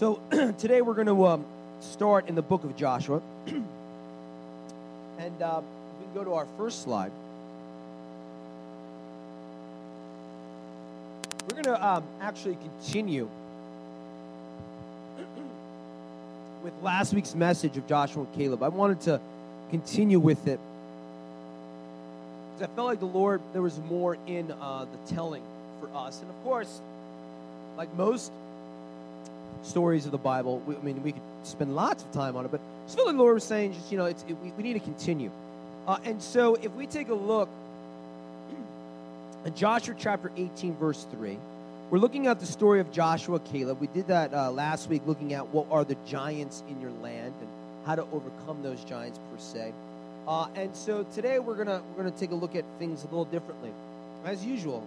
So today we're going to start in the book of Joshua. And we can go to our first slide. We're going to actually continue with last week's message of Joshua and Caleb. I wanted to continue with it because I felt like the Lord, there was more in the telling for us. And of course, like most stories of the Bible, we could spend lots of time on it, but I just feel like the Lord was saying, just, we need to continue. And so if we take a look in Joshua chapter 18, verse 3, we're looking at the story of Joshua, Caleb. We did that last week, looking at what are the giants in your land and how to overcome those giants per se. And so today we're gonna take a look at things a little differently, as usual.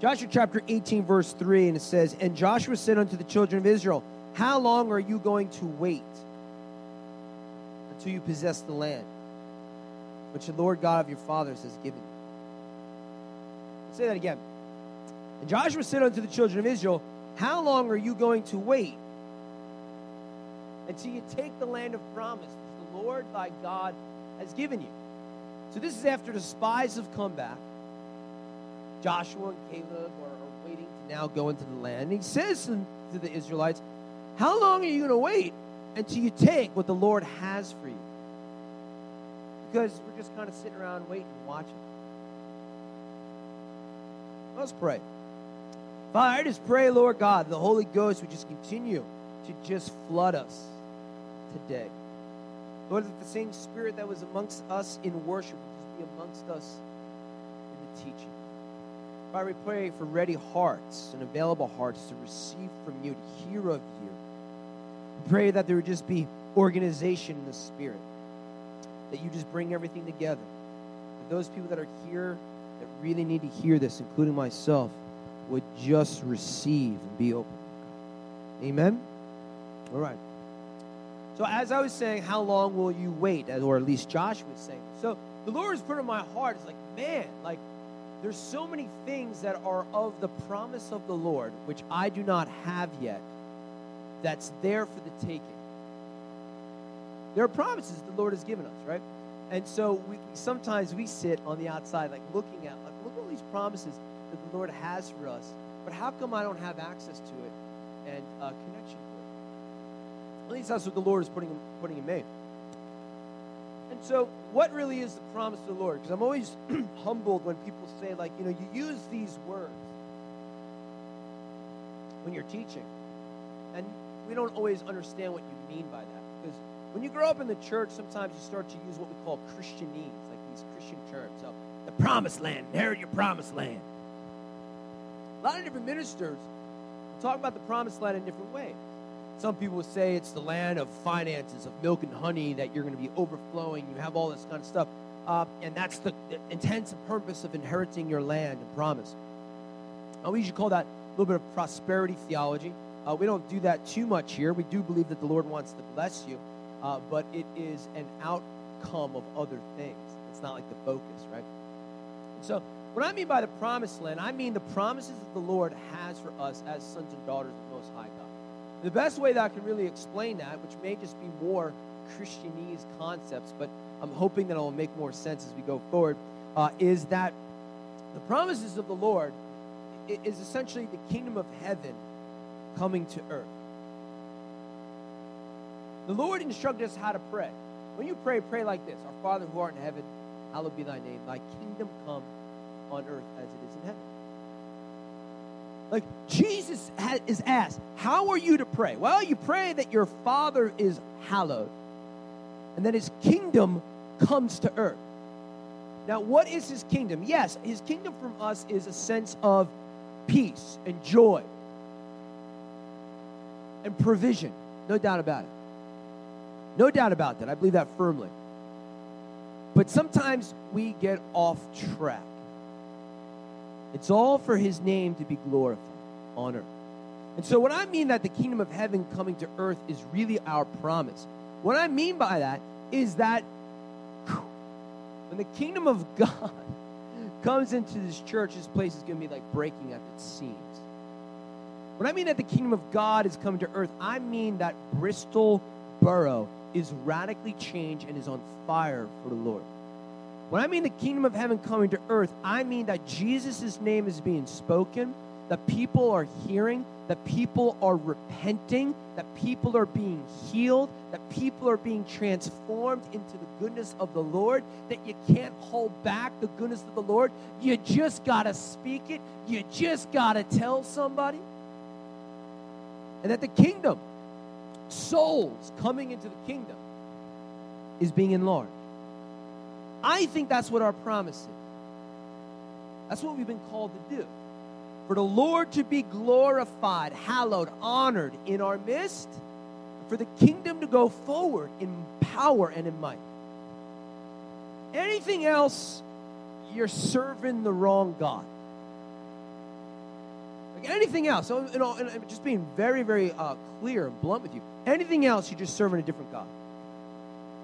Joshua chapter 18, verse 3, and it says, "And Joshua said unto the children of Israel, How long are you going to wait until you possess the land, which the Lord God of your fathers has given you?" I'll say that again. And Joshua said unto the children of Israel, How long are you going to wait until you take the land of promise, which the Lord thy God has given you? So this is after the spies have come back. Joshua and Caleb are waiting to now go into the land. And he says to the Israelites, How long are you going to wait until you take what the Lord has for you? Because we're just kind of sitting around waiting and watching. Let's pray. Father, I just pray, Lord God, the Holy Ghost would just continue to just flood us today. Lord, that the same spirit that was amongst us in worship would just be amongst us in the teaching. Father, we pray for ready hearts and available hearts to receive from you, to hear of you. We pray that there would just be organization in the spirit, that you just bring everything together. That those people that are here that really need to hear this, including myself, would just receive and be open. Amen? All right. So as I was saying, how long will you wait? Or at least Joshua was saying. So the Lord has put in my heart, it's like, man, like, there's so many things that are of the promise of the Lord, which I do not have yet, that's there for the taking. There are promises the Lord has given us, right? And so we sometimes sit on the outside, like looking at, like, look at all these promises that the Lord has for us, but how come I don't have access to it and connection to it? At least that's what the Lord is putting in me. And so, what really is the promise of the Lord? Because I'm always humbled when people say, like, you use these words when you're teaching, and we don't always understand what you mean by that. Because when you grow up in the church, sometimes you start to use what we call Christianese, like these Christian terms. So, the promised land, inherit your promised land. A lot of different ministers talk about the promised land in different ways. Some people will say it's the land of finances, of milk and honey, that you're going to be overflowing. You have all this kind of stuff. And that's the intense purpose of inheriting your land and promise. We usually call that a little bit of prosperity theology. We don't do that too much here. We do believe that the Lord wants to bless you. But it is an outcome of other things. It's not like the focus, right? So what I mean by the promised land, I mean the promises that the Lord has for us as sons and daughters of the Most High God. The best way that I can really explain that, which may just be more Christianese concepts, but I'm hoping that it will make more sense as we go forward, is that the promises of the Lord is essentially the kingdom of heaven coming to earth. The Lord instructed us how to pray. When you pray, pray like this. Our Father who art in heaven, hallowed be thy name. Thy kingdom come on earth as it is in heaven. Like, Jesus is asked, how are you to pray? Well, you pray that your Father is hallowed and that his kingdom comes to earth. Now, what is his kingdom? Yes, his kingdom from us is a sense of peace and joy and provision. No doubt about it. No doubt about that. I believe that firmly. But sometimes we get off track. It's all for his name to be glorified on earth. And so what I mean that the kingdom of heaven coming to earth is really our promise. What I mean by that is that when the kingdom of God comes into this church, this place is going to be like breaking at its seams. When I mean that the kingdom of God has come to earth, I mean that Bristol Borough is radically changed and is on fire for the Lord. When I mean the kingdom of heaven coming to earth, I mean that Jesus' name is being spoken, that people are hearing, that people are repenting, that people are being healed, that people are being transformed into the goodness of the Lord, that you can't hold back the goodness of the Lord. You just got to speak it. You just got to tell somebody. And that the kingdom, souls coming into the kingdom, is being enlarged. I think that's what our promise is. That's what we've been called to do. For the Lord to be glorified, hallowed, honored in our midst, for the kingdom to go forward in power and in might. Anything else, you're serving the wrong God. Like anything else, and just being very, very clear and blunt with you, anything else, you're just serving a different God.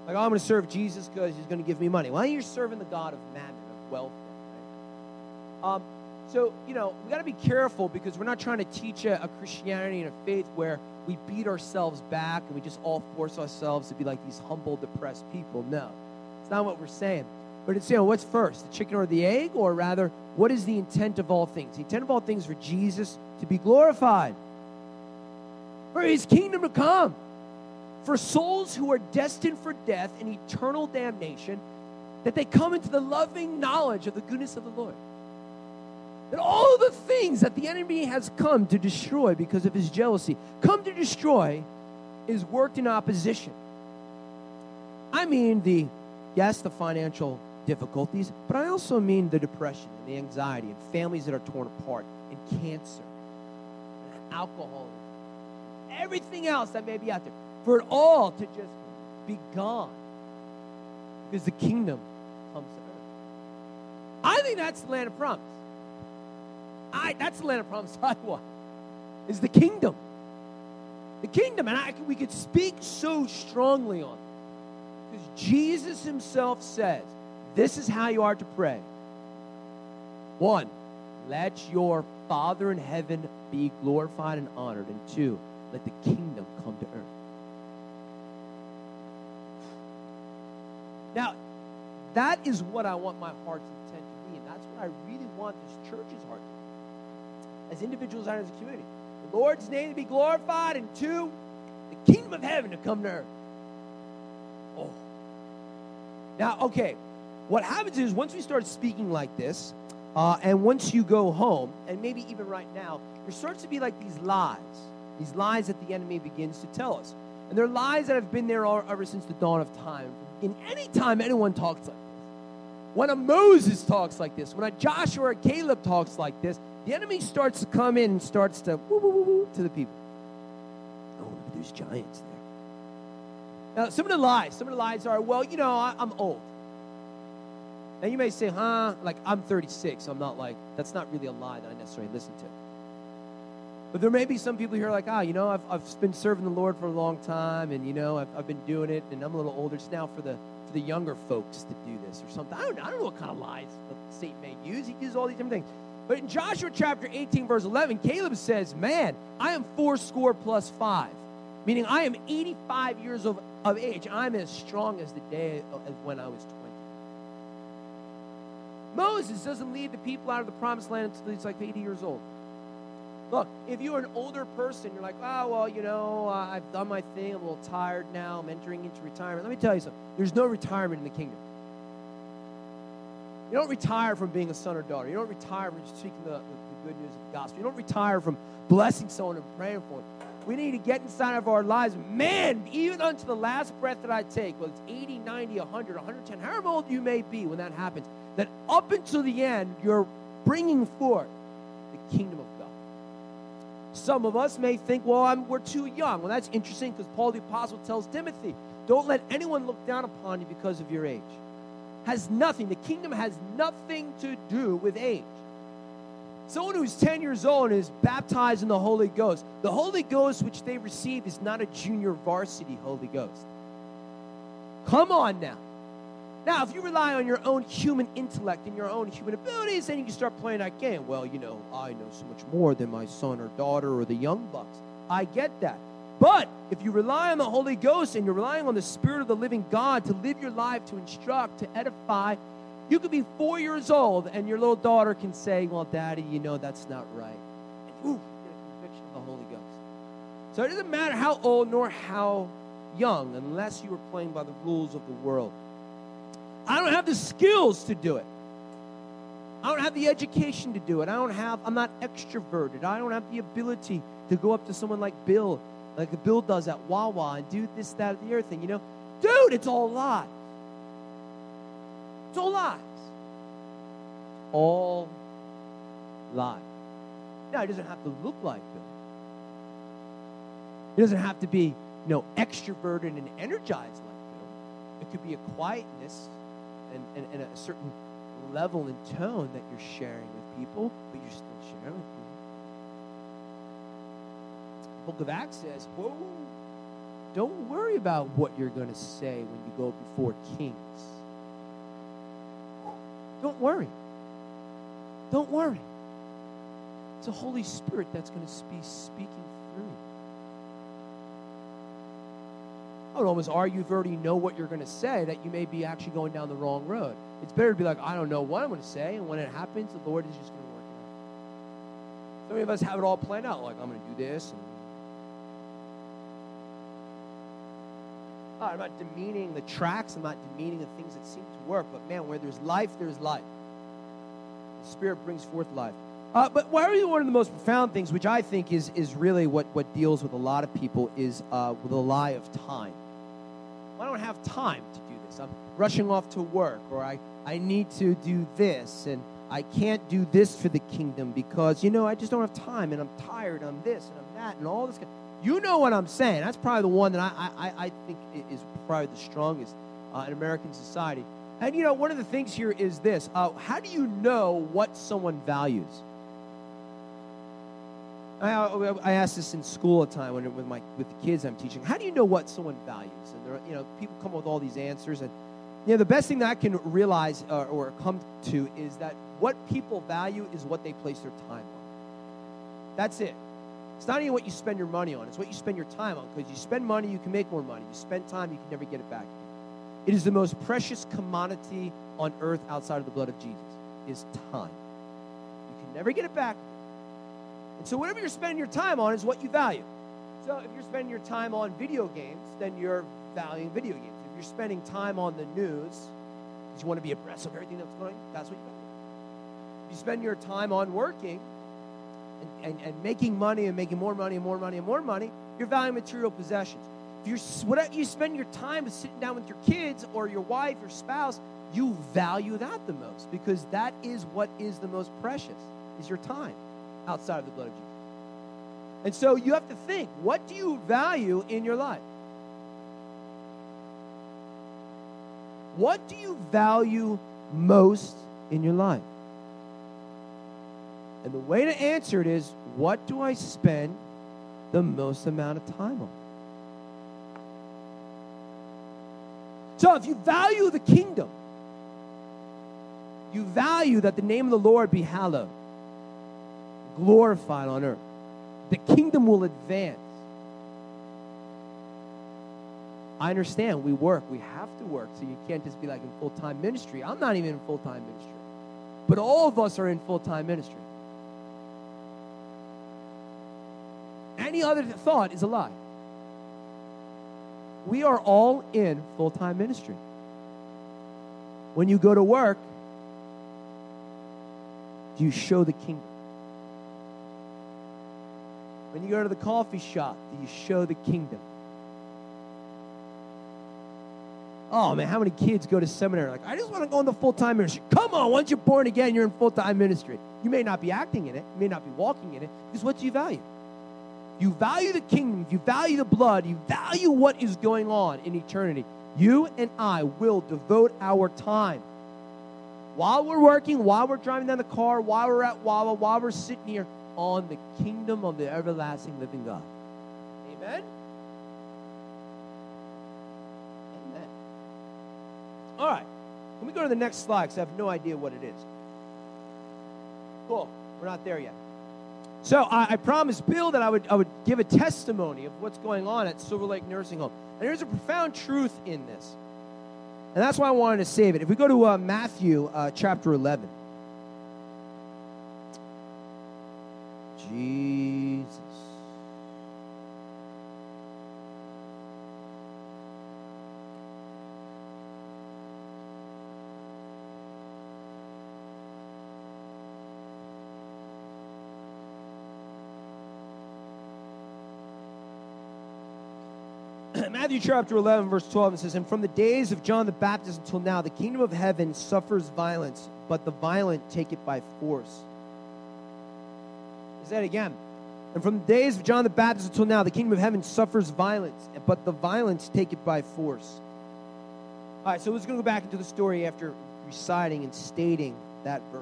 Like, oh, I'm going to serve Jesus because he's going to give me money. Well, you're serving the God of mammon, of wealth. Right? So, you know, we got to be careful because we're not trying to teach a Christianity and a faith where we beat ourselves back and we just all force ourselves to be like these humble, depressed people. No, it's not what we're saying. But it's, you know, what's first, the chicken or the egg? Or rather, what is the intent of all things? The intent of all things for Jesus to be glorified, for his kingdom to come, for souls who are destined for death and eternal damnation, that they come into the loving knowledge of the goodness of the Lord. That all the things that the enemy has come to destroy because of his jealousy, come to destroy, is worked in opposition. I mean the financial difficulties, but I also mean the depression and the anxiety and families that are torn apart and cancer and alcoholism, everything else that may be out there. For it all to just be gone because the kingdom comes to earth. I think that's the land of promise. That's the land of promise I want, is the kingdom. The kingdom, and we could speak so strongly on it. Because Jesus himself says, this is how you are to pray. 1, let your Father in heaven be glorified and honored. And 2, let the kingdom come to earth. Now, that is what I want my heart's intent to be, and that's what I really want this church's heart to be. As individuals and as a community. The Lord's name to be glorified, and 2, the kingdom of heaven to come to earth. Oh. Now, okay, what happens is once we start speaking like this, and once you go home, and maybe even right now, there starts to be like these lies that the enemy begins to tell us. And they're lies that have been there ever since the dawn of time. In any time anyone talks like this, when a Moses talks like this, when a Joshua or a Caleb talks like this, the enemy starts to come in and starts to woo, woo, woo, woo to the people. Oh, look, there's giants there. Now, some of the lies are, well, you know, I'm old. Now, you may say, like, I'm 36. So I'm not like, that's not really a lie that I necessarily listen to. But there may be some people here like, you know, I've been serving the Lord for a long time, and, you know, I've been doing it, and I'm a little older. It's now for the younger folks to do this or something. I don't know what kind of lies Satan may use. He uses all these different things. But in Joshua chapter 18, verse 11, Caleb says, man, I am 80 plus 5, meaning I am 85 years of age. I'm as strong as the day as when I was 20. Moses doesn't lead the people out of the promised land until he's like 80 years old. Look, if you're an older person, you're like, well, you know, I've done my thing. I'm a little tired now. I'm entering into retirement. Let me tell you something. There's no retirement in the kingdom. You don't retire from being a son or daughter. You don't retire from speaking the good news of the gospel. You don't retire from blessing someone and praying for them. We need to get inside of our lives. Man, even unto the last breath that I take, whether it's 80, 90, 100, 110, however old you may be when that happens, that up until the end, you're bringing forth the kingdom of God. Some of us may think, well, we're too young. Well, that's interesting because Paul the Apostle tells Timothy, don't let anyone look down upon you because of your age. The kingdom has nothing to do with age. Someone who's 10 years old and is baptized in the Holy Ghost which they receive is not a junior varsity Holy Ghost. Come on now. Now, if you rely on your own human intellect and your own human abilities, then you can start playing that game. Well, you know, I know so much more than my son or daughter or the young bucks. I get that. But if you rely on the Holy Ghost and you're relying on the Spirit of the living God to live your life, to instruct, to edify, you could be 4 years old and your little daughter can say, well, Daddy, you know, that's not right. And ooh, get a conviction of the Holy Ghost. So it doesn't matter how old nor how young, unless you are playing by the rules of the world. I don't have the skills to do it. I don't have the education to do it. I'm not extroverted. I don't have the ability to go up to someone like Bill does at Wawa and do this, that, or the other thing, you know? Dude, it's all lies. It's all lies. It's all lies. Now, he doesn't have to look like Bill. He doesn't have to be, you know, extroverted and energized like Bill. It could be a quietness and a certain level and tone that you're sharing with people, but you're still sharing with people. Book of Acts says, whoa, don't worry about what you're going to say when you go before kings. Don't worry. Don't worry. It's the Holy Spirit that's going to be speaking through you. I would almost argue if you already know what you're going to say, that you may be actually going down the wrong road. It's better to be like, I don't know what I'm going to say, and when it happens, the Lord is just going to work it out. So many of us have it all planned out, like, I'm going to do this, and I'm not demeaning the tracks. I'm not demeaning the things that seem to work. But, man, where there's life. The Spirit brings forth life. But really one of the most profound things, which I think is really what deals with a lot of people, is the lie of time. Well, I don't have time to do this. I'm rushing off to work, or I need to do this, and I can't do this for the kingdom because, you know, I just don't have time, and I'm tired, and I'm this, and I'm that, and all this kind of. You know what I'm saying. That's probably the one that I think is probably the strongest in American society. And, you know, one of the things here is this. How do you know what someone values? I asked this in school a time with the kids I'm teaching. How do you know what someone values? And, you know, people come up with all these answers. And, you know, the best thing that I can realize or come to is that what people value is what they place their time on. That's it. It's not even what you spend your money on. It's what you spend your time on, because you spend money, you can make more money. You spend time, you can never get it back. It is the most precious commodity on earth outside of the blood of Jesus, is time. You can never get it back. And so whatever you're spending your time on is what you value. So if you're spending your time on video games, then you're valuing video games. If you're spending time on the news, because you want to be abreast of everything that's going on, that's what you value. If you spend your time on working, and making money and making more money and more money and more money, you're valuing material possessions. If you spend your time sitting down with your kids or your wife or spouse, you value that the most, because that is what is the most precious, is your time outside of the blood of Jesus. And so you have to think, what do you value in your life? What do you value most in your life? And the way to answer it is, what do I spend the most amount of time on? So if you value the kingdom, you value that the name of the Lord be hallowed, glorified on earth. The kingdom will advance. I understand we work. We have to work. So you can't just be like in full-time ministry. I'm not even in full-time ministry. But all of us are in full-time ministry. Any other thought is a lie. We are all in full-time ministry. When you go to work, you show the kingdom. When you go to the coffee shop, you show the kingdom. Oh, man, how many kids go to seminary like, I just want to go into full-time ministry. Come on, once you're born again, you're in full-time ministry. You may not be acting in it. You may not be walking in it. Because what do you value? You value the kingdom, you value the blood, you value what is going on in eternity. You and I will devote our time. While we're working, while we're driving down the car, while we're at Wawa, while we're sitting here, on the kingdom of the everlasting living God. Amen? Amen. All right. Let me go to the next slide because I have no idea what it is. Cool. We're not there yet. So I promised Bill that I would give a testimony of what's going on at Silver Lake Nursing Home. And there's a profound truth in this. And that's why I wanted to save it. If we go to Matthew chapter 11. Jesus. Matthew chapter 11, verse 12, it says, "And from the days of John the Baptist until now, the kingdom of heaven suffers violence, but the violent take it by force." I said it again. "And from the days of John the Baptist until now, the kingdom of heaven suffers violence, but the violent take it by force." All right, so let's go back into the story after reciting and stating that verse.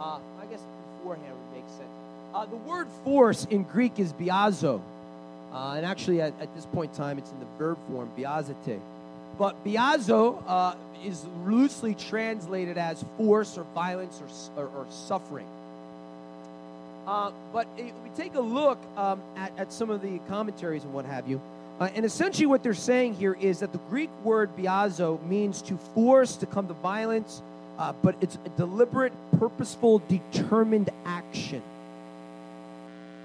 I guess beforehand it would make sense. The word force in Greek is biazo. And actually, at this point in time, it's in the verb form, biazete. But biazo is loosely translated as force or violence or suffering. But if we take a look at some of the commentaries and what have you, and essentially what they're saying here is that the Greek word biazo means to force, to come to violence, but it's a deliberate, purposeful, determined action.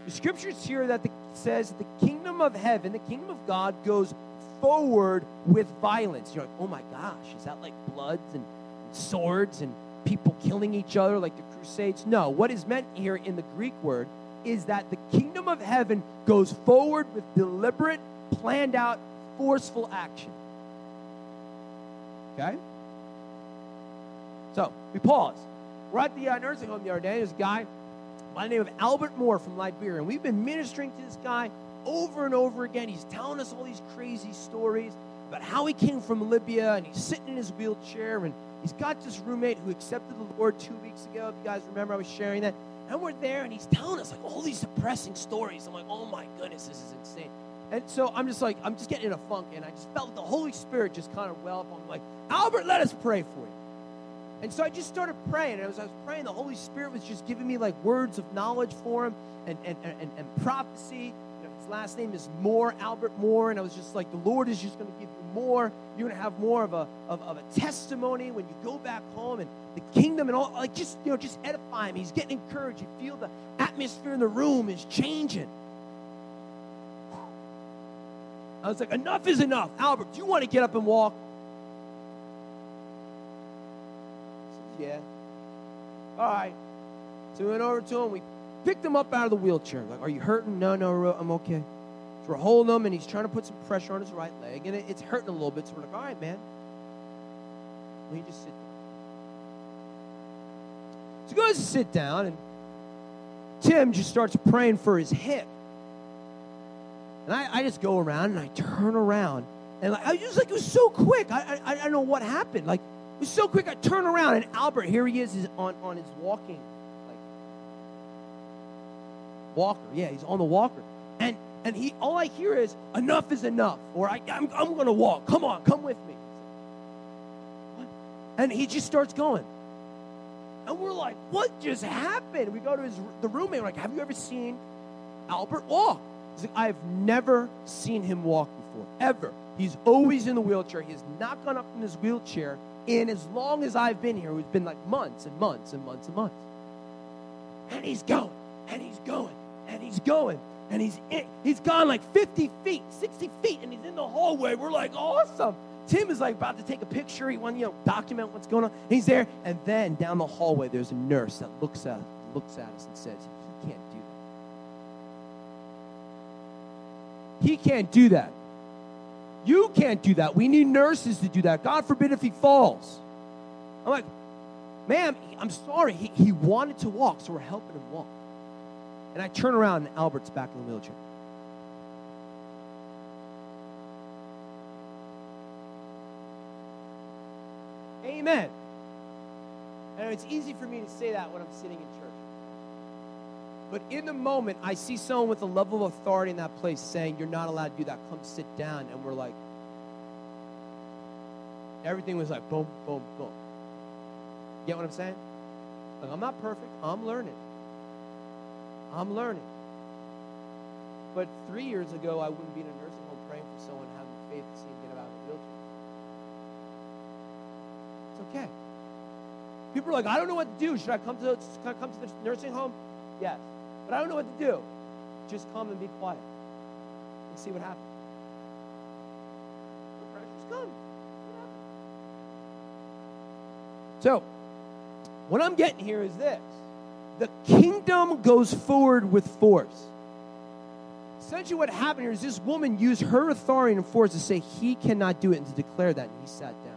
The scriptures here that says the kingdom of heaven, the kingdom of God, goes forward with violence. You're like, oh my gosh, is that like bloods and swords and people killing each other like the Crusades? No, what is meant here in the Greek word is that the kingdom of heaven goes forward with deliberate, planned out, forceful action. Okay? So, we pause. We're at the nursing home the other day. This guy by the name of Albert Moore from Liberia. And we've been ministering to this guy over and over again. He's telling us all these crazy stories about how he came from Libya, and he's sitting in his wheelchair, and he's got this roommate who accepted the Lord 2 weeks ago. If you guys remember, I was sharing that. And we're there, and he's telling us like all these depressing stories. I'm like, oh my goodness, this is insane. And so I'm just getting in a funk, and I just felt the Holy Spirit just kind of well up. I'm like, Albert, let us pray for you. And so I just started praying, and as I was praying, the Holy Spirit was just giving me like words of knowledge for him and prophecy. You know, his last name is Moore, Albert Moore, and I was just like, the Lord is just going to give you more. You're going to have more of a testimony when you go back home, and the kingdom and all, like just, you know, just edify him. He's getting encouraged. You feel the atmosphere in the room is changing. I was like, enough is enough. Albert, do you want to get up and walk? Yeah. All right. So we went over to him. We picked him up out of the wheelchair. Like, are you hurting? No, I'm okay. So we're holding him, and he's trying to put some pressure on his right leg, and it's hurting a little bit. So we're like, all right, man. We can just sit down. So he goes to sit down, and Tim just starts praying for his hip. And I just go around, and I turn around. And like, I was just like, it was so quick. I don't know what happened. Like, it was so quick, I turn around, and Albert, here he is on his walking, like, walker. Yeah, he's on the walker. And he, all I hear is, enough is enough, or I'm going to walk. Come on, come with me. What? And he just starts going. And we're like, what just happened? We go to the roommate, we're like, have you ever seen Albert walk? He's like, I've never seen him walk before, ever. He's always in the wheelchair. He has not gone up from his wheelchair in as long as I've been here. It's been like months and months and months and months. And he's going, and he's going, and he's going, and he's gone like 50 feet, 60 feet, and he's in the hallway. We're like, awesome. Tim is like about to take a picture. He wants to, you know, document what's going on. He's there, and then down the hallway, there's a nurse that looks at us and says, he can't do that. He can't do that. You can't do that. We need nurses to do that. God forbid if he falls. I'm like, ma'am, I'm sorry. He wanted to walk, so we're helping him walk. And I turn around, and Albert's back in the wheelchair. Amen. I know it's easy for me to say that when I'm sitting in church. But in the moment, I see someone with a level of authority in that place saying, you're not allowed to do that. Come sit down. And we're like, everything was like boom, boom, boom. Get what I'm saying? Like, I'm not perfect. I'm learning. I'm learning. But 3 years ago, I wouldn't be in a nursing home praying for someone having faith to see him get out of a wheelchair. It's okay. People are like, I don't know what to do. Should I come to the nursing home? Yes. But I don't know what to do. Just come and be quiet and see what happens. The pressure's come. What happens? So, what I'm getting here is this. The kingdom goes forward with force. Essentially what happened here is this woman used her authority and force to say he cannot do it and to declare that, and he sat down.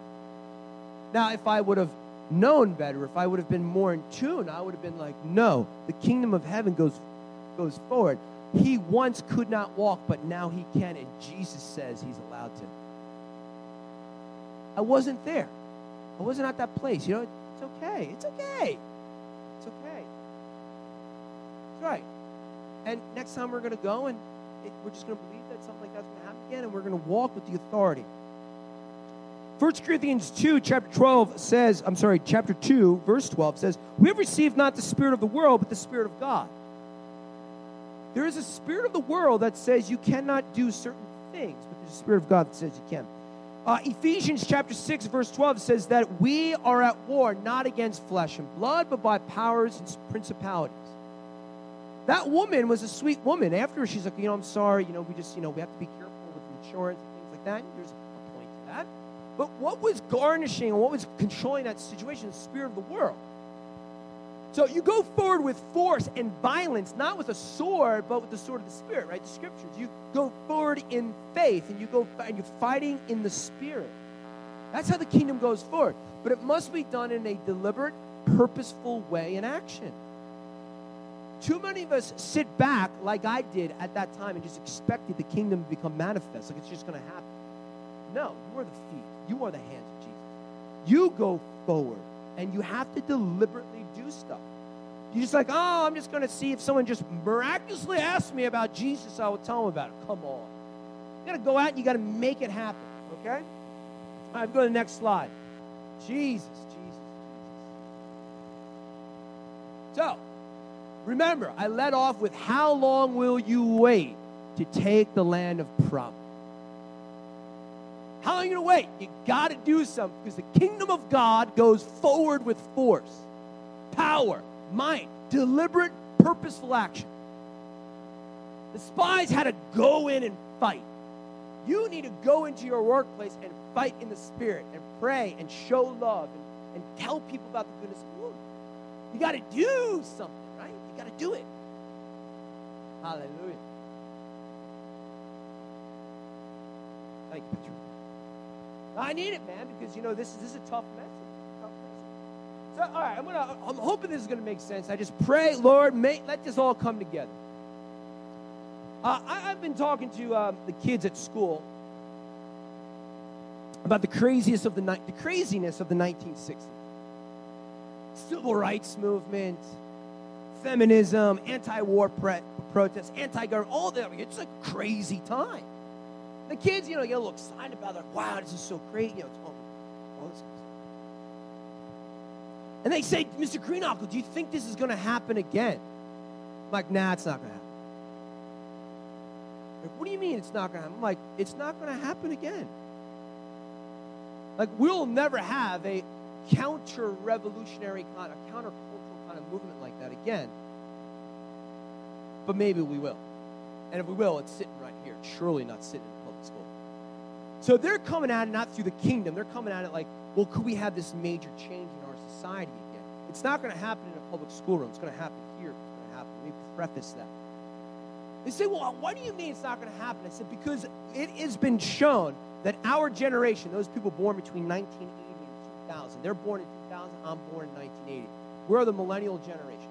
Now, if I would have known better, if I would have been more in tune, I would have been like, no, the kingdom of heaven goes forward. He once could not walk, but now he can, and Jesus says he's allowed to. I wasn't there. I wasn't at that place. You know, it's okay. It's okay. It's okay. That's right. And next time we're going to go, and we're just going to believe that something like that's going to happen again, and we're going to walk with the authority. 1 Corinthians 2, chapter 2, verse 12 says, we have received not the spirit of the world, but the Spirit of God. There is a spirit of the world that says you cannot do certain things, but there's a Spirit of God that says you can. Ephesians chapter 6, verse 12 says that we are at war, not against flesh and blood, but by powers and principalities. That woman was a sweet woman. After she's like, I'm sorry, we have to be careful with insurance and things like that. And there's a point to that. But what was garnishing and what was controlling that situation? The spirit of the world. So you go forward with force and violence, not with a sword, but with the sword of the Spirit, right? The Scriptures. You go forward in faith, and you're fighting in the Spirit. That's how the kingdom goes forward. But it must be done in a deliberate, purposeful way in action. Too many of us sit back like I did at that time and just expected the kingdom to become manifest, like it's just going to happen. No, you are the feet. You are the hands of Jesus. You go forward, and you have to deliberately do stuff. You're just like, I'm just going to see if someone just miraculously asks me about Jesus, I will tell them about it. Come on. You got to go out, and you got to make it happen, okay? All right, go to the next slide. Jesus. So, remember, I led off with how long will you wait to take the land of promise? How long are you going to wait? You got to do something, because the kingdom of God goes forward with force, power, might, deliberate, purposeful action. The spies had to go in and fight. You need to go into your workplace and fight in the Spirit and pray and show love and tell people about the goodness of the Lord. You got to do something. You got to do it. Hallelujah. Thank you, Patrick. I need it, man, because this is a tough message. So, all right, I'm hoping this is going to make sense. I just pray, Lord, let this all come together. I've been talking to the kids at school about the craziness of the 1960s, civil rights movement, feminism, anti-war protests, anti-government, all that. It's a crazy time. The kids, you get a little excited about it. Like, wow, this is so great. It's all this. And they say, Mr. Greenock, do you think this is going to happen again? I'm like, nah, it's not going to happen. Like, what do you mean it's not going to happen? I'm like, it's not going to happen again. Like, we'll never have a counter-revolutionary, a counter-cultural kind of movement like that again. But maybe we will. And if we will, it's sitting right here. It's surely not sitting in public school. So they're coming at it not through the kingdom. They're coming at it like, well, could we have this major change in our society again? It's not going to happen in a public schoolroom. It's going to happen here. It's going to happen. Let me preface that. They say, well, what do you mean it's not going to happen? I said, because it has been shown that our generation, those people born between 1980 and 2000, they're born in 2000, I'm born in 1980. We're the millennial generation,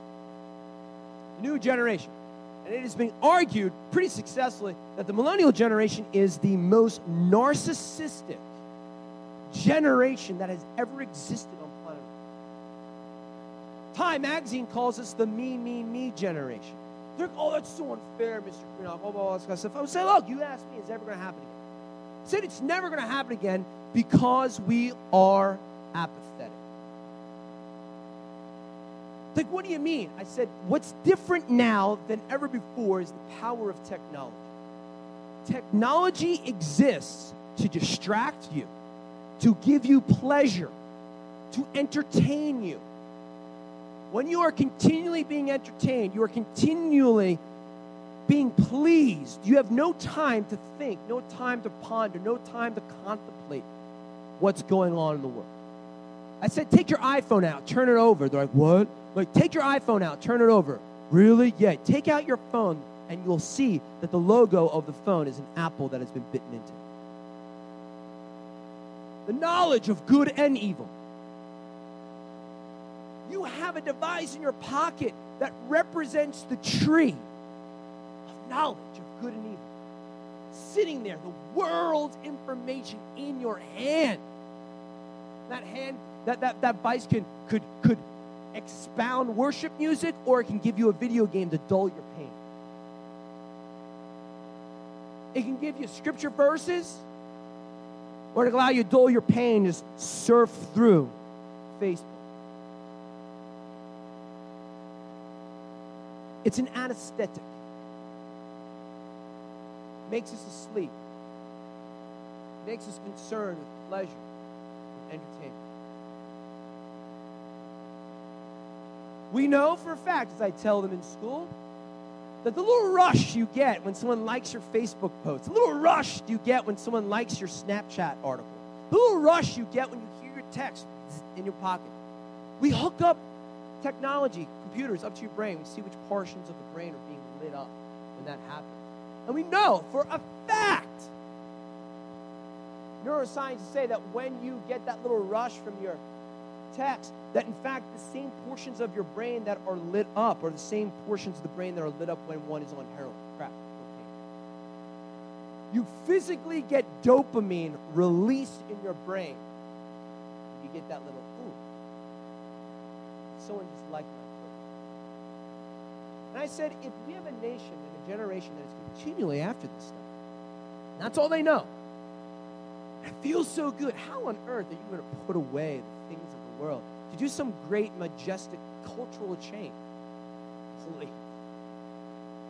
the new generation. And it has been argued pretty successfully that the millennial generation is the most narcissistic generation that has ever existed on planet Earth. Time magazine calls us the me generation. They're like, oh, that's so unfair, Mr. Krenoff, all that kind of stuff. I would say, look, you asked me, is it ever going to happen again? said it's never going to happen again because we are apathetic. Like, what do you mean? I said, what's different now than ever before is the power of technology. Technology exists to distract you, to give you pleasure, to entertain you. When you are continually being entertained, you are continually being pleased. You have no time to think, no time to ponder, no time to contemplate what's going on in the world. I said, take your iPhone out, turn it over. They're like, what? Like, take your iPhone out, turn it over. Really? Yeah. Take out your phone, and you'll see that the logo of the phone is an apple that has been bitten into. The knowledge of good and evil. You have a device in your pocket that represents the tree of knowledge of good and evil. Sitting there, the world's information in your hand. That hand, that vice could expound worship music, or it can give you a video game to dull your pain. It can give you scripture verses, or to allow you to dull your pain, just surf through Facebook. It's an anesthetic. Makes us asleep. Makes us concerned with pleasure and entertainment. We know for a fact, as I tell them in school, that the little rush you get when someone likes your Facebook post, the little rush you get when someone likes your Snapchat article, the little rush you get when you hear your text in your pocket. We hook up technology, computers, up to your brain. We see which portions of the brain are being lit up when that happens. And we know for a fact, neuroscientists say that when you get that little rush from your text, that in fact the same portions of your brain that are lit up are the same portions of the brain that are lit up when one is on heroin, crack, cocaine. You physically get dopamine released in your brain. You get that little, ooh, someone just liked my book. And I said, if we have a nation and a generation that is continually after this stuff, that's all they know. It feels so good. How on earth are you going to put away the things of world to do some great majestic cultural change? Holy.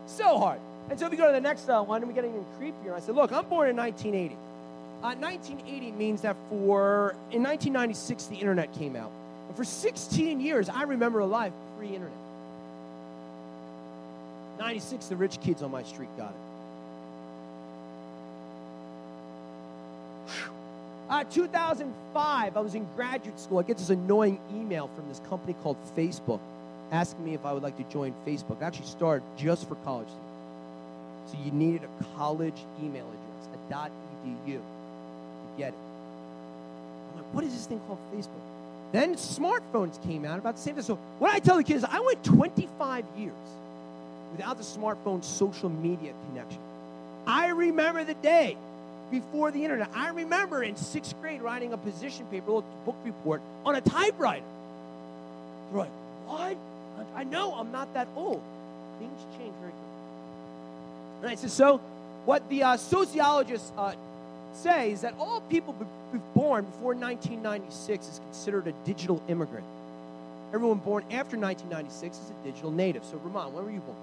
So hard. And so if we go to the next one, and we get even creepier. And I said, look, I'm born in 1980. 1980 means that in 1996, the internet came out. And for 16 years, I remember a life pre-internet. 96, the rich kids on my street got it. 2005, I was in graduate school. I get this annoying email from this company called Facebook asking me if I would like to join Facebook. I actually started just for college. So you needed a college email address, a .edu, to get it. I'm like, what is this thing called Facebook? Then smartphones came out about the same time. So what I tell the kids, I went 25 years without the smartphone social media connection. I remember the day before the internet. I remember in 6th grade writing a position paper, a little book report, on a typewriter. They're like, what? I know I'm not that old. Things change very quickly. And I said, so what the sociologists say is that all people born before 1996 is considered a digital immigrant. Everyone born after 1996 is a digital native. So Ramon, when were you born?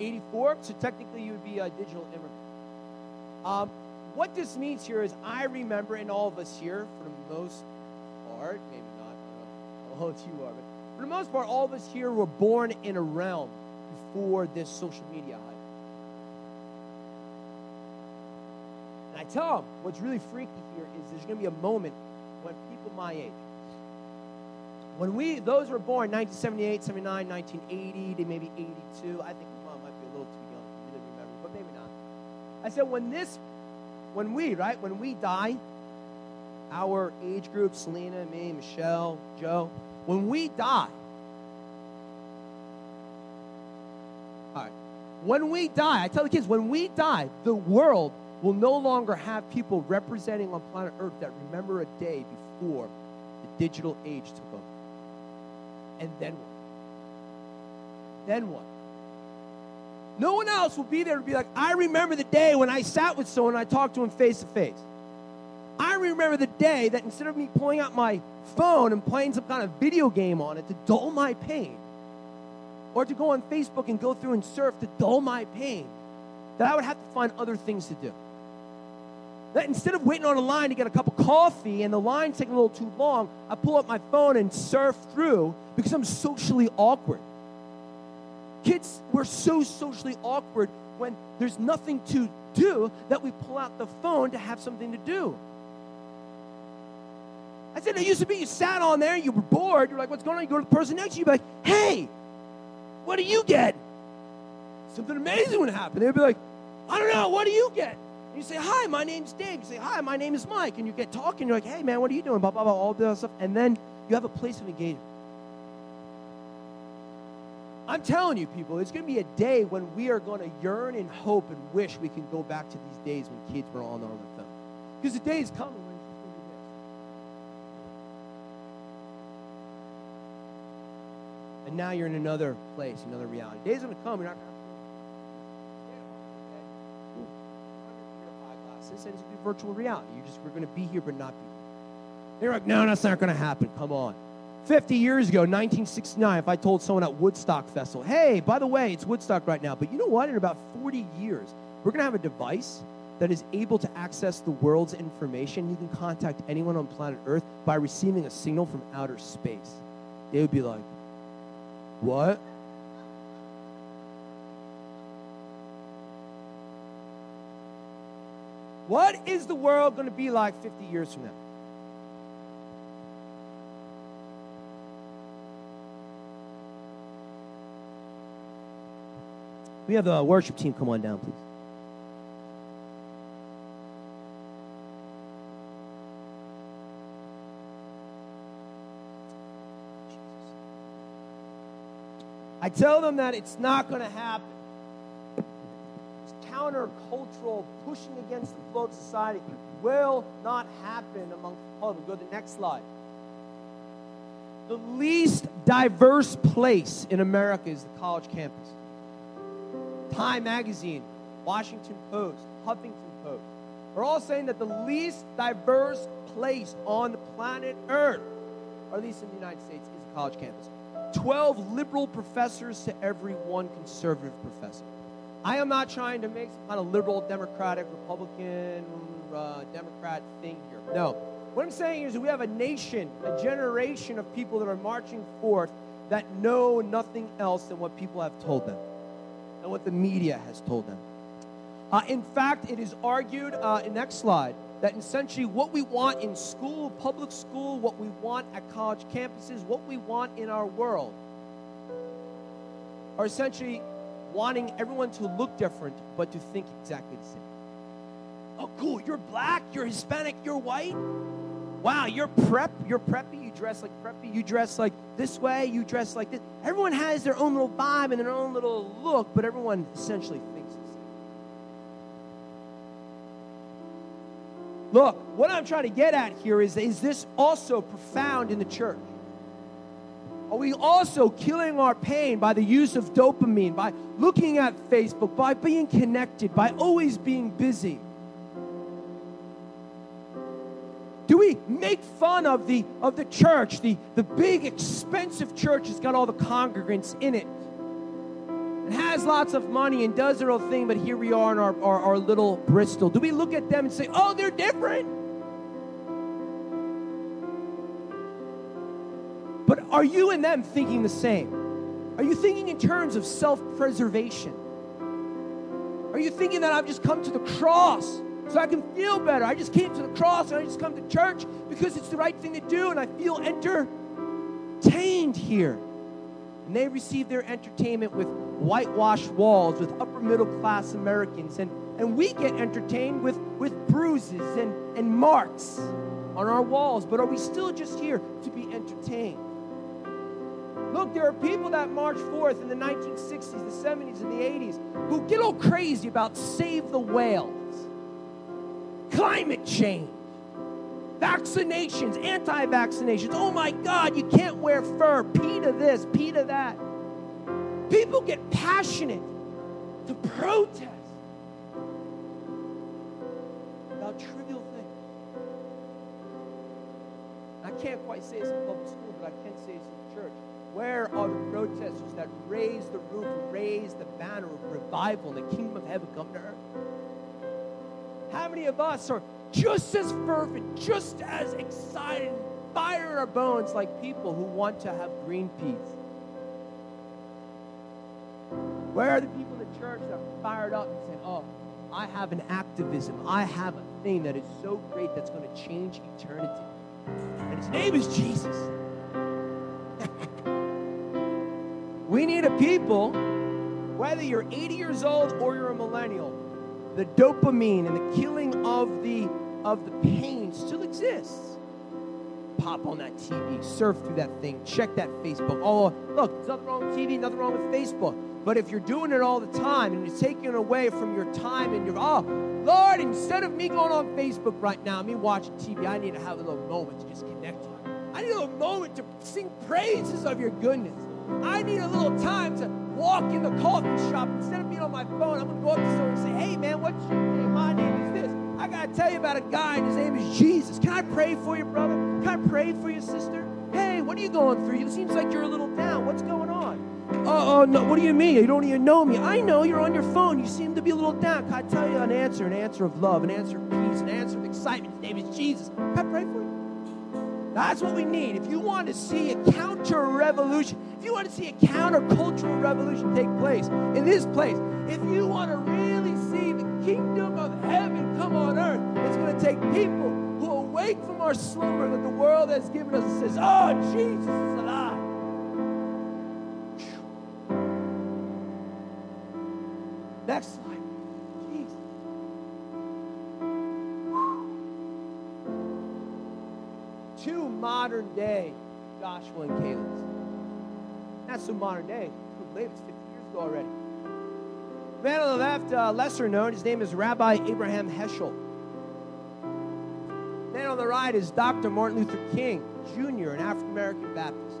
84? So technically you would be a digital immigrant. What this means here is I remember, and all of us here, for the most part, maybe not, I don't know how old you are, but for the most part, all of us here were born in a realm before this social media hype. And I tell them, what's really freaky here is there's going to be a moment when people my age, when those were born 1978, 79, 1980, to maybe 82, I think my mom might be a little too young to really remember, but maybe not. I said, when we die, our age group, Selena, me, Michelle, Joe, when we die, all right, when we die, I tell the kids, when we die, the world will no longer have people representing on planet Earth that remember a day before the digital age took over. And then what? Then what? No one else will be there to be like, I remember the day when I sat with someone and I talked to him face to face. I remember the day that instead of me pulling out my phone and playing some kind of video game on it to dull my pain, or to go on Facebook and go through and surf to dull my pain, that I would have to find other things to do. That instead of waiting on a line to get a cup of coffee and the line's taking a little too long, I pull up my phone and surf through because I'm socially awkward. Kids, we're so socially awkward when there's nothing to do that we pull out the phone to have something to do. I said, it used to be you sat on there, you were bored, you're like, what's going on? You go to the person next to you, you'd be like, hey, what do you get? Something amazing would happen. They'd be like, I don't know, what do you get? And you say, hi, my name's Dave. You say, hi, my name is Mike. And you get talking, you're like, hey, man, what are you doing? Blah, blah, blah, all that stuff. And then you have a place of engagement. I'm telling you, people, it's going to be a day when we are going to yearn and hope and wish we can go back to these days when kids were on their own with them. Because the day is coming when it's going to be this. And now you're in another place, another reality. Days are going to come, you're not going to have to be virtual reality. We're going to be here but not be here. They're like, no, that's not going to happen. Come on. 50 years ago, 1969, if I told someone at Woodstock Festival, hey, by the way, it's Woodstock right now, but you know what? In about 40 years, we're going to have a device that is able to access the world's information. You can contact anyone on planet Earth by receiving a signal from outer space. They would be like, what? What is the world going to be like 50 years from now? We have the worship team come on down, please. I tell them that it's not going to happen. It's countercultural, pushing against the flow of society. It will not happen amongst the public. Go to the next slide. The least diverse place in America is the college campus. Time Magazine, Washington Post, Huffington Post are all saying that the least diverse place on the planet Earth, or at least in the United States, is a college campus. 12 liberal professors to every one conservative professor. I am not trying to make some kind of liberal, democratic, Republican, Democrat thing here. No. What I'm saying is that we have a nation, a generation of people that are marching forth that know nothing else than what people have told them. And what the media has told them. In fact, it is argued, next slide, that essentially what we want in school, public school, what we want at college campuses, what we want in our world, are essentially wanting everyone to look different, but to think exactly the same. Oh, cool, you're black, you're Hispanic, you're white. Wow, you're prep, you're preppy, you dress like preppy, you dress like this way, you dress like this. Everyone has their own little vibe and their own little look, but everyone essentially thinks the same. Look, what I'm trying to get at here is this also profound in the church? Are we also killing our pain by the use of dopamine, by looking at Facebook, by being connected, by always being busy? Do we make fun of the church, the big, expensive church that's got all the congregants in it and has lots of money and does their own thing, but here we are in our little Bristol. Do we look at them and say, oh, they're different? But are you and them thinking the same? Are you thinking in terms of self-preservation? Are you thinking that I've just come to the cross so I can feel better? I just came to the cross and I just come to church because it's the right thing to do and I feel entertained here. And they receive their entertainment with whitewashed walls, with upper middle class Americans. And we get entertained with bruises and marks on our walls. But are we still just here to be entertained? Look, there are people that march forth in the 1960s, the 70s, and the 80s who get all crazy about save the whales. Climate change, vaccinations, anti-vaccinations. Oh my God, you can't wear fur. PETA this, PETA that. People get passionate to protest about trivial things. I can't quite say this in public school, but I can say this in church. Where are the protesters that raise the roof, raise the banner of revival, the kingdom of heaven come to earth? How many of us are just as fervent, just as excited, fire in our bones like people who want to have green peas? Where are the people in the church that are fired up and say, oh, I have an activism. I have a thing that is so great that's going to change eternity. And his name is Jesus. We need a people, whether you're 80 years old or you're a millennial, the dopamine and the killing of the pain still exists. Pop on that TV, surf through that thing, check that Facebook. Oh, look, there's nothing wrong with TV, nothing wrong with Facebook. But if you're doing it all the time and you're taking it away from your time and your, oh, Lord, instead of me going on Facebook right now, me watching TV, I need to have a little moment to just connect to it. I need a little moment to sing praises of your goodness. I need a little time to walk in the coffee shop. Instead of being on my phone, I'm going to go up to someone and say, hey, man, what's your name? My name is this. I got to tell you about a guy, and his name is Jesus. Can I pray for you, brother? Can I pray for you, sister? Hey, what are you going through? It seems like you're a little down. What's going on? Oh, no, what do you mean? You don't even know me. I know you're on your phone. You seem to be a little down. Can I tell you an answer of love, an answer of peace, an answer of excitement? His name is Jesus. Can I pray for you? That's what we need. If you want to see a counter-revolution, if you want to see a counter-cultural revolution take place in this place, if you want to really see the kingdom of heaven come on earth, it's going to take people who awake from our slumber that the world has given us and says, oh, Jesus is alive. Next slide. Two modern-day Joshua and Caleb's. Not so modern-day. I believe it's 50 years ago already. The man on the left, lesser known, his name is Rabbi Abraham Heschel. The man on the right is Dr. Martin Luther King, Jr., an African-American Baptist.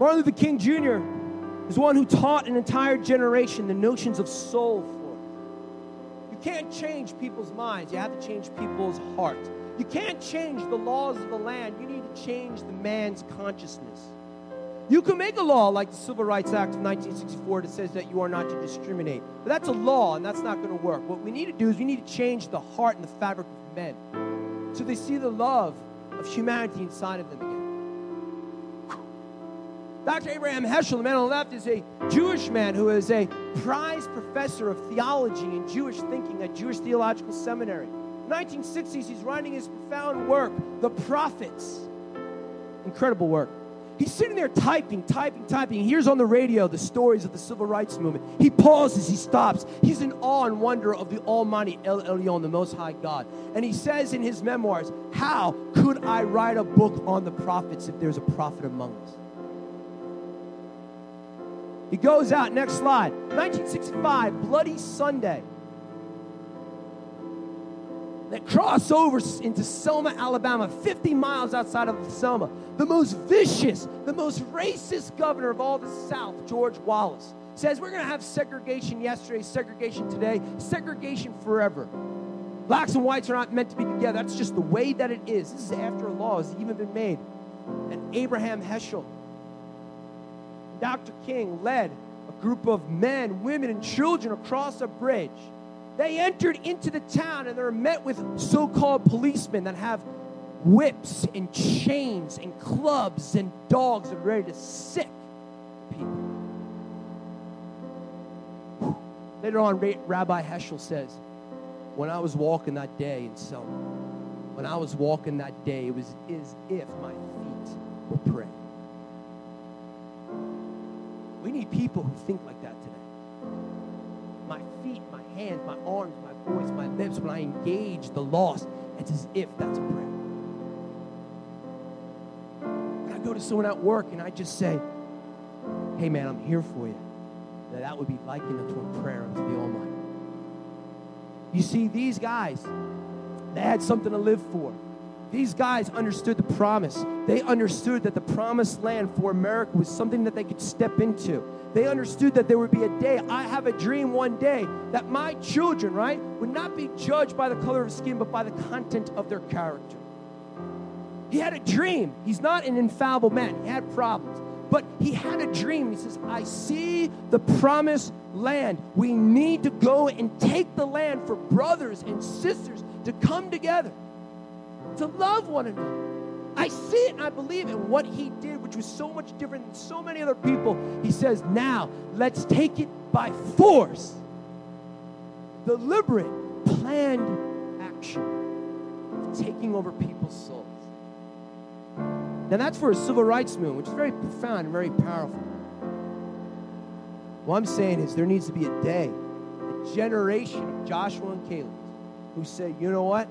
Martin Luther King, Jr. is one who taught an entire generation the notions of soul food. You can't change people's minds. You have to change people's hearts. You can't change the laws of the land. You need to change the man's consciousness. You can make a law like the Civil Rights Act of 1964 that says that you are not to discriminate. But that's a law, and that's not going to work. What we need to do is we need to change the heart and the fabric of men so they see the love of humanity inside of them again. Dr. Abraham Heschel, the man on the left, is a Jewish man who is a prize professor of theology and Jewish thinking at Jewish Theological Seminary. In the 1960s, he's writing his profound work, The Prophets. Incredible work. He's sitting there typing. He hears on the radio the stories of the civil rights movement. He pauses, he stops. He's in awe and wonder of the almighty El Elyon, the Most High God. And he says in his memoirs, how could I write a book on the prophets if there's a prophet among us? He goes out, next slide, 1965, Bloody Sunday. They cross over into Selma, Alabama, 50 miles outside of Selma. The most vicious, the most racist governor of all the South, George Wallace, says we're going to have segregation yesterday, segregation today, segregation forever. Blacks and whites are not meant to be together. That's just the way that it is. This is after a law has even been made. And Abraham Heschel, Dr. King led a group of men, women, and children across a bridge. They entered into the town, and they're met with so-called policemen that have whips and chains and clubs and dogs and ready to sick people. Later on, Rabbi Heschel says, when I was walking that day in Selma, when I was walking that day, it was as if my feet were praying. We need people who think like that today. My feet, my hands, my arms, my voice, my lips, when I engage the lost, it's as if that's a prayer. When I go to someone at work and I just say, hey man, I'm here for you. Now that would be likened unto a prayer unto the Almighty. You see, these guys, they had something to live for. These guys understood the promise. They understood that the promised land for America was something that they could step into. They understood that there would be a day, I have a dream one day, that my children, right, would not be judged by the color of skin, but by the content of their character. He had a dream. He's not an infallible man. He had problems. But he had a dream. He says, I see the promised land. We need to go and take the land for brothers and sisters to come together, to love one another. I see it and I believe in what he did, which was so much different than so many other people. He says, now let's take it by force. Deliberate, planned action. Taking over people's souls. Now that's for a civil rights movement, which is very profound and very powerful. What I'm saying is there needs to be a day, a generation of Joshua and Caleb who say, you know what?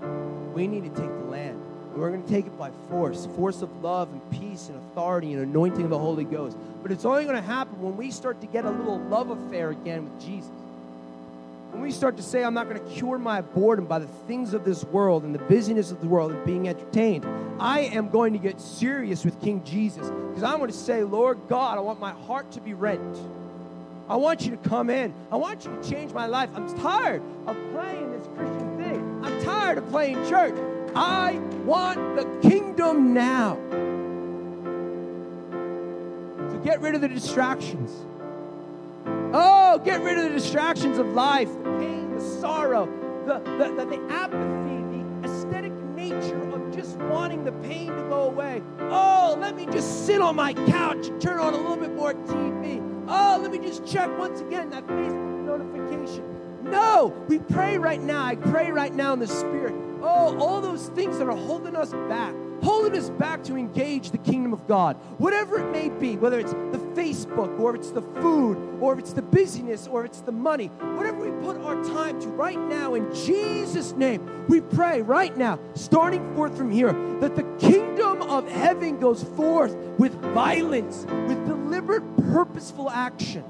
We need to take the land. We're going to take it by force of love and peace and authority and anointing of the Holy Ghost. But it's only going to happen when we start to get a little love affair again with Jesus. When we start to say, I'm not going to cure my boredom by the things of this world and the busyness of the world and being entertained. I am going to get serious with King Jesus because I'm going to say, Lord God, I want my heart to be rent. I want you to come in. I want you to change my life. I'm tired of playing this Christian thing. I'm tired of playing church. I want the kingdom now. So get rid of the distractions. Oh, get rid of the distractions of life, the pain, the sorrow, the apathy, the aesthetic nature of just wanting the pain to go away. Oh, let me just sit on my couch and turn on a little bit more TV. Oh, let me just check once again that Facebook notification. No, we pray right now. I pray right now in the Spirit. Oh, all those things that are holding us back to engage the kingdom of God. Whatever it may be, whether it's the Facebook, or it's the food, or it's the busyness, or it's the money, whatever we put our time to right now, in Jesus' name, we pray right now, starting forth from here, that the kingdom of heaven goes forth with violence, with deliberate, purposeful action.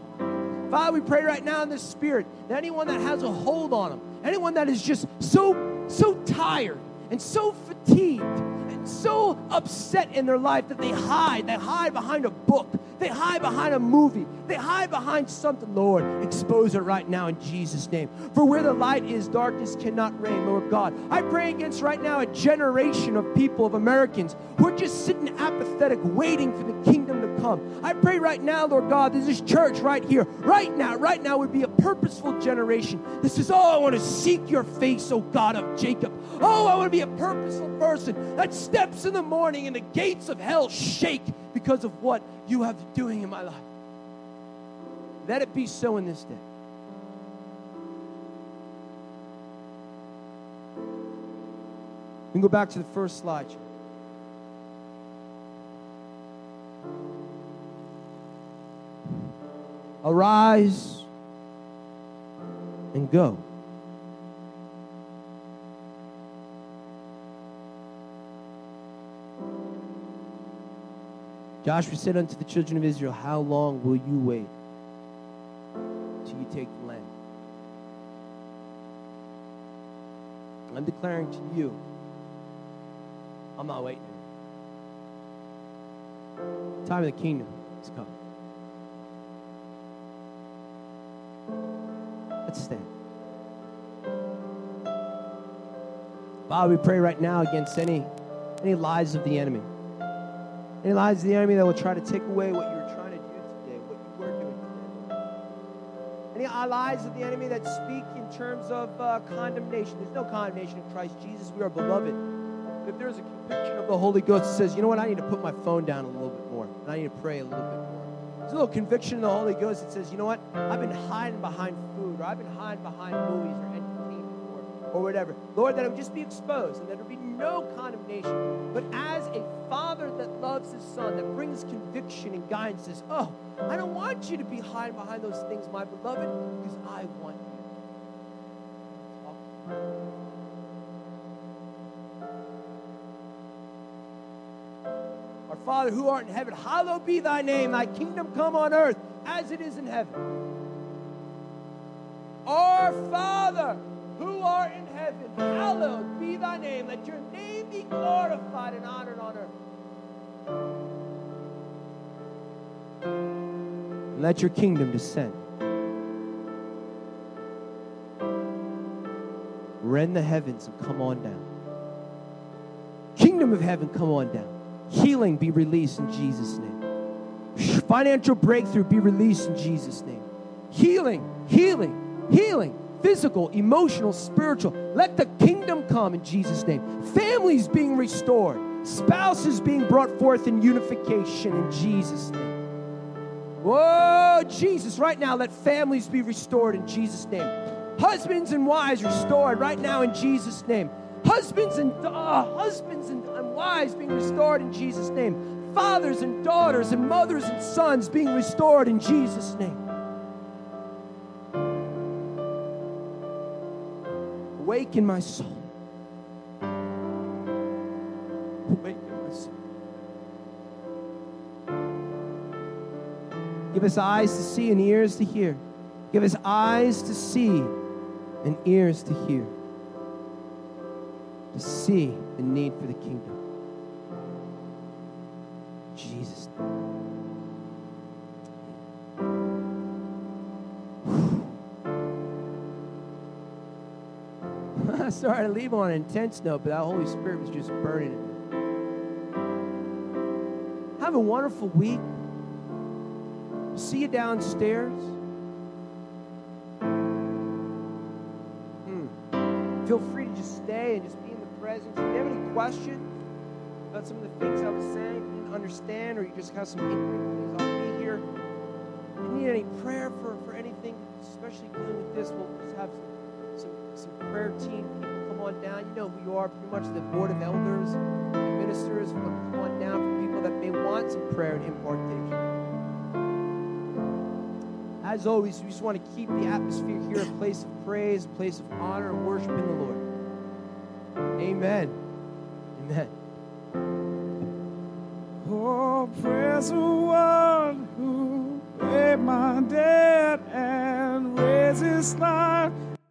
Father, we pray right now in the Spirit that anyone that has a hold on them, anyone that is just so tired and so fatigued and so upset in their life that they hide behind a book, they hide behind a movie, they hide behind something, Lord, expose it right now in Jesus' name. For where the light is, darkness cannot reign, Lord God. I pray against right now a generation of people, of Americans, who are just sitting apathetic, waiting for the kingdom to come. I pray right now, Lord God, that this church right here, right now would be a purposeful generation. This is, oh, I want to seek your face, O God of Jacob. Oh, I want to be a purposeful person that steps in the morning and the gates of hell shake because of what you have been doing in my life. Let it be so in this day. We can go back to the first slide. Arise and go. Joshua said unto the children of Israel, how long will you wait till you take the land? I'm declaring to you, I'm not waiting. The time of the kingdom has come. Let's stand. Father, we pray right now against any lies of the enemy. Any lies of the enemy that will try to take away what you were trying to do today, what you were doing today. Any lies of the enemy that speak in terms of condemnation. There's no condemnation in Christ Jesus. We are beloved. But if there's a conviction of the Holy Ghost that says, you know what, I need to put my phone down a little bit more, and I need to pray a little bit more. There's a little conviction in the Holy Ghost that says, you know what, I've been hiding behind food, or I've been hiding behind movies, or or whatever. Lord, that it would just be exposed and that there would be no condemnation. But as a father that loves his son, that brings conviction and guidance, says, oh, I don't want you to be hiding behind those things, my beloved, because I want you. Our Father who art in heaven, hallowed be thy name. Thy kingdom come on earth as it is in heaven. Our Father who art in heaven, hallowed be thy name. Let your name be glorified and honored on earth. Let your kingdom descend. Rend the heavens and come on down. Kingdom of heaven, come on down. Healing be released in Jesus' name. Financial breakthrough be released in Jesus' name. Healing, healing, healing. Physical, emotional, spiritual. Let the kingdom come in Jesus' name. Families being restored. Spouses being brought forth in unification in Jesus' name. Whoa, Jesus, right now let families be restored in Jesus' name. Husbands and wives restored right now in Jesus' name. Husbands and wives being restored in Jesus' name. Fathers and daughters and mothers and sons being restored in Jesus' name. Awake in my soul. Awake in my soul. Give us eyes to see and ears to hear. Give us eyes to see and ears to hear. To see the need for the kingdom. Jesus. Sorry to leave on an intense note, but that Holy Spirit was just burning in me. Have a wonderful week. See you downstairs. Feel free to just stay and just be in the presence. If you have any questions about some of the things I was saying, you didn't understand, or you just have some inquiry, please, I'll be here. If you need any prayer for anything, especially dealing with this, we'll just have some prayer team people come on down. You know who you are, pretty much the board of elders and ministers. We'll come on down for people that may want some prayer and impartation. As always, we just want to keep the atmosphere here a place of praise, a place of honor and worship in the Lord. Amen. Amen. Oh, praise the one who made my dead and raised his life.